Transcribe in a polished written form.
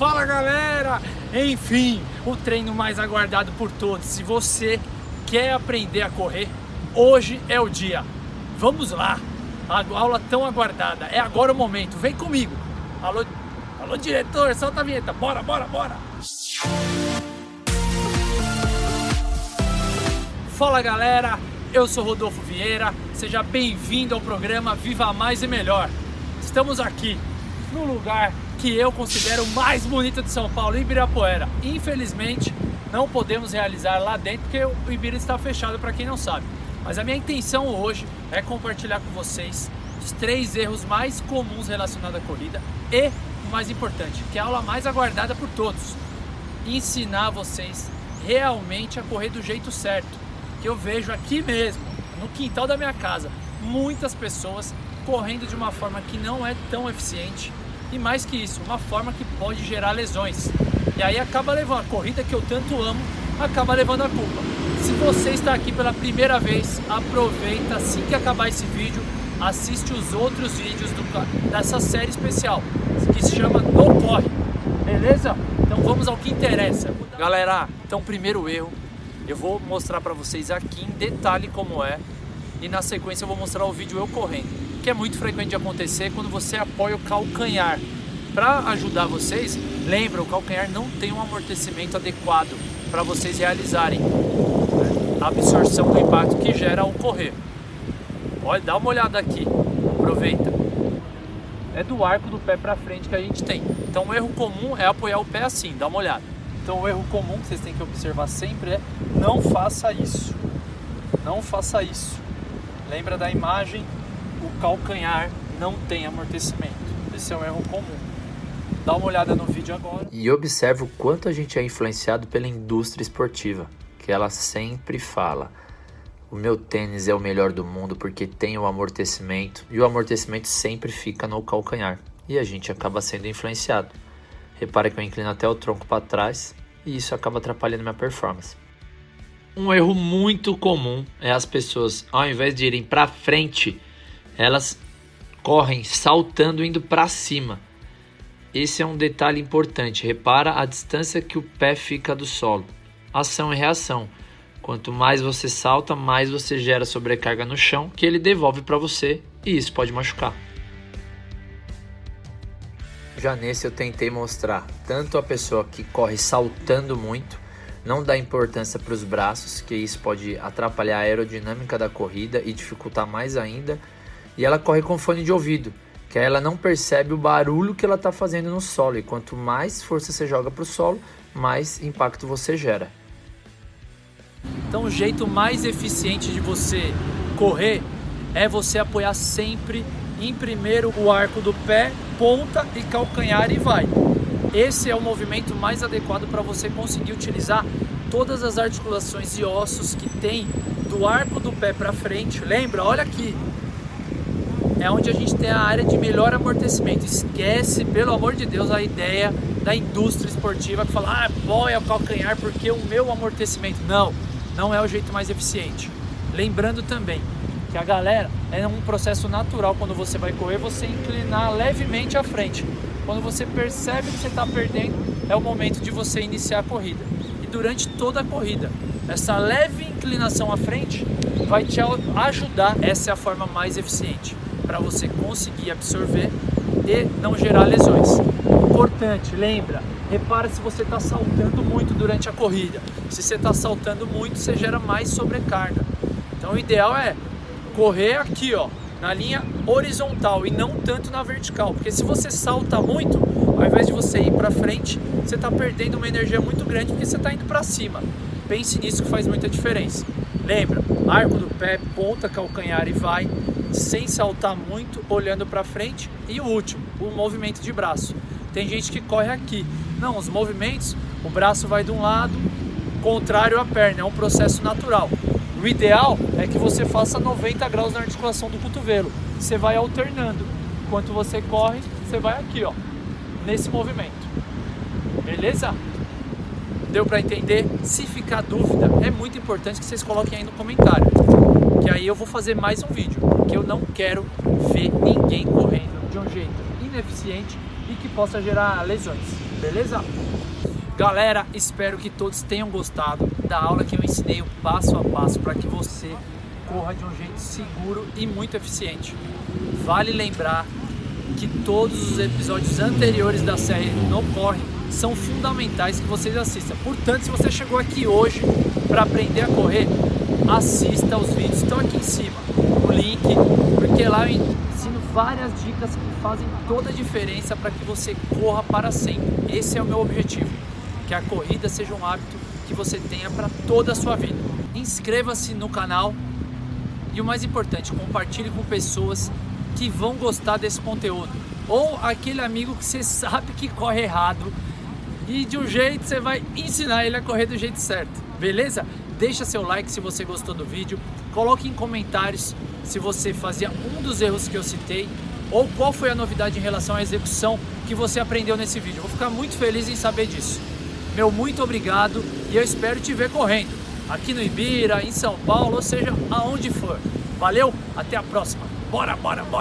Fala galera! Enfim, o treino mais aguardado por todos. Se você quer aprender a correr, hoje é o dia. Vamos lá! A aula tão aguardada, é agora o momento, vem comigo! Alô, alô diretor, solta a vinheta, bora, bora, bora! Fala galera, eu sou Rodolfo Vieira, seja bem-vindo ao programa Viva Mais e Melhor. Estamos aqui no lugar que eu considero o mais bonito de São Paulo, Ibirapuera. Infelizmente, não podemos realizar lá dentro porque o Ibira está fechado, para quem não sabe. Mas a minha intenção hoje é compartilhar com vocês os 3 erros mais comuns relacionados à corrida e, o mais importante, que é a aula mais aguardada por todos, ensinar vocês realmente a correr do jeito certo, que eu vejo aqui mesmo, no quintal da minha casa, muitas pessoas correndo de uma forma que não é tão eficiente e, mais que isso, uma forma que pode gerar lesões. E aí acaba levando a corrida que eu tanto amo, acaba levando a culpa. Se você está aqui pela primeira vez, aproveita assim que acabar esse vídeo, assiste os outros vídeos dessa série especial, que se chama Não Corre, beleza? Então vamos ao que interessa. Galera, então primeiro erro, eu vou mostrar para vocês aqui em detalhe como é, e na sequência eu vou mostrar o vídeo eu correndo, que é muito frequente de acontecer quando você apoia o calcanhar. Para ajudar vocês, lembra, o calcanhar não tem um amortecimento adequado para vocês realizarem a absorção do impacto que gera ao correr. Olha, dá uma olhada aqui, aproveita. É do arco do pé para frente que a gente tem. Então o erro comum é apoiar o pé assim, dá uma olhada. Então o erro comum que vocês têm que observar sempre é não faça isso. Não faça isso. Lembra da imagem? O calcanhar não tem amortecimento. Esse é um erro comum. Dá uma olhada no vídeo agora. E observe o quanto a gente é influenciado pela indústria esportiva, que ela sempre fala: o meu tênis é o melhor do mundo porque tem o amortecimento, e o amortecimento sempre fica no calcanhar, e a gente acaba sendo influenciado. Repara que eu inclino até o tronco para trás, e isso acaba atrapalhando minha performance. Um erro muito comum é as pessoas, ao invés de irem para frente, elas correm saltando, indo para cima. Esse é um detalhe importante, repara a distância que o pé fica do solo. Ação e reação. Quanto mais você salta, mais você gera sobrecarga no chão, que ele devolve para você, e isso pode machucar. Já nesse eu tentei mostrar tanto a pessoa que corre saltando muito, não dá importância para os braços, que isso pode atrapalhar a aerodinâmica da corrida e dificultar mais ainda, e ela corre com fone de ouvido, que aí ela não percebe o barulho que ela está fazendo no solo, e quanto mais força você joga para o solo, mais impacto você gera. Então o jeito mais eficiente de você correr é você apoiar sempre em primeiro o arco do pé, ponta e calcanhar e vai. Esse é o movimento mais adequado para você conseguir utilizar todas as articulações e ossos que tem do arco do pé para frente. Lembra? Olha aqui. É onde a gente tem a área de melhor amortecimento. Esquece, pelo amor de Deus, a ideia da indústria esportiva que fala: apoia o calcanhar porque o meu amortecimento. Não, não é o jeito mais eficiente. Lembrando também que a galera, é um processo natural quando você vai correr, você inclinar levemente à frente. Quando você percebe que você está perdendo, é o momento de você iniciar a corrida. E durante toda a corrida, essa leve inclinação à frente vai te ajudar. Essa é a forma mais eficiente para você conseguir absorver e não gerar lesões. Importante, lembra, repara se você está saltando muito durante a corrida. Se você está saltando muito, você gera mais sobrecarga. Então o ideal é correr aqui, ó, na linha horizontal e não tanto na vertical, porque se você salta muito, ao invés de você ir para frente, você está perdendo uma energia muito grande porque você está indo para cima. Pense nisso que faz muita diferença. Lembra, arco do pé, ponta, calcanhar e vai, sem saltar muito, olhando para frente. E o último, o movimento de braço. Tem gente que corre aqui. Não, os movimentos, o braço vai de um lado, contrário à perna, é um processo natural. O ideal é que você faça 90 graus na articulação do cotovelo. Você vai alternando. Enquanto você corre, você vai aqui, ó, nesse movimento. Beleza? Deu para entender? Se ficar dúvida, é muito importante que vocês coloquem aí no comentário, que aí eu vou fazer mais um vídeo, porque eu não quero ver ninguém correndo de um jeito ineficiente e que possa gerar lesões, beleza? Galera, espero que todos tenham gostado da aula que eu ensinei o passo a passo para que você corra de um jeito seguro e muito eficiente. Vale lembrar que todos os episódios anteriores da série No Corre são fundamentais que vocês assistam. Portanto, se você chegou aqui hoje para aprender a correr, assista aos vídeos, estão aqui em cima, o link, porque lá eu ensino várias dicas que fazem toda a diferença para que você corra para sempre. Esse é o meu objetivo. Que a corrida seja um hábito que você tenha para toda a sua vida. Inscreva-se no canal e o mais importante, compartilhe com pessoas que vão gostar desse conteúdo. Ou aquele amigo que você sabe que corre errado e de um jeito você vai ensinar ele a correr do jeito certo, beleza? Deixa seu like se você gostou do vídeo, coloque em comentários se você fazia um dos erros que eu citei ou qual foi a novidade em relação à execução que você aprendeu nesse vídeo. Vou ficar muito feliz em saber disso. Meu muito obrigado e eu espero te ver correndo, aqui no Ibira, em São Paulo, ou seja, aonde for. Valeu, até a próxima. Bora, bora, bora!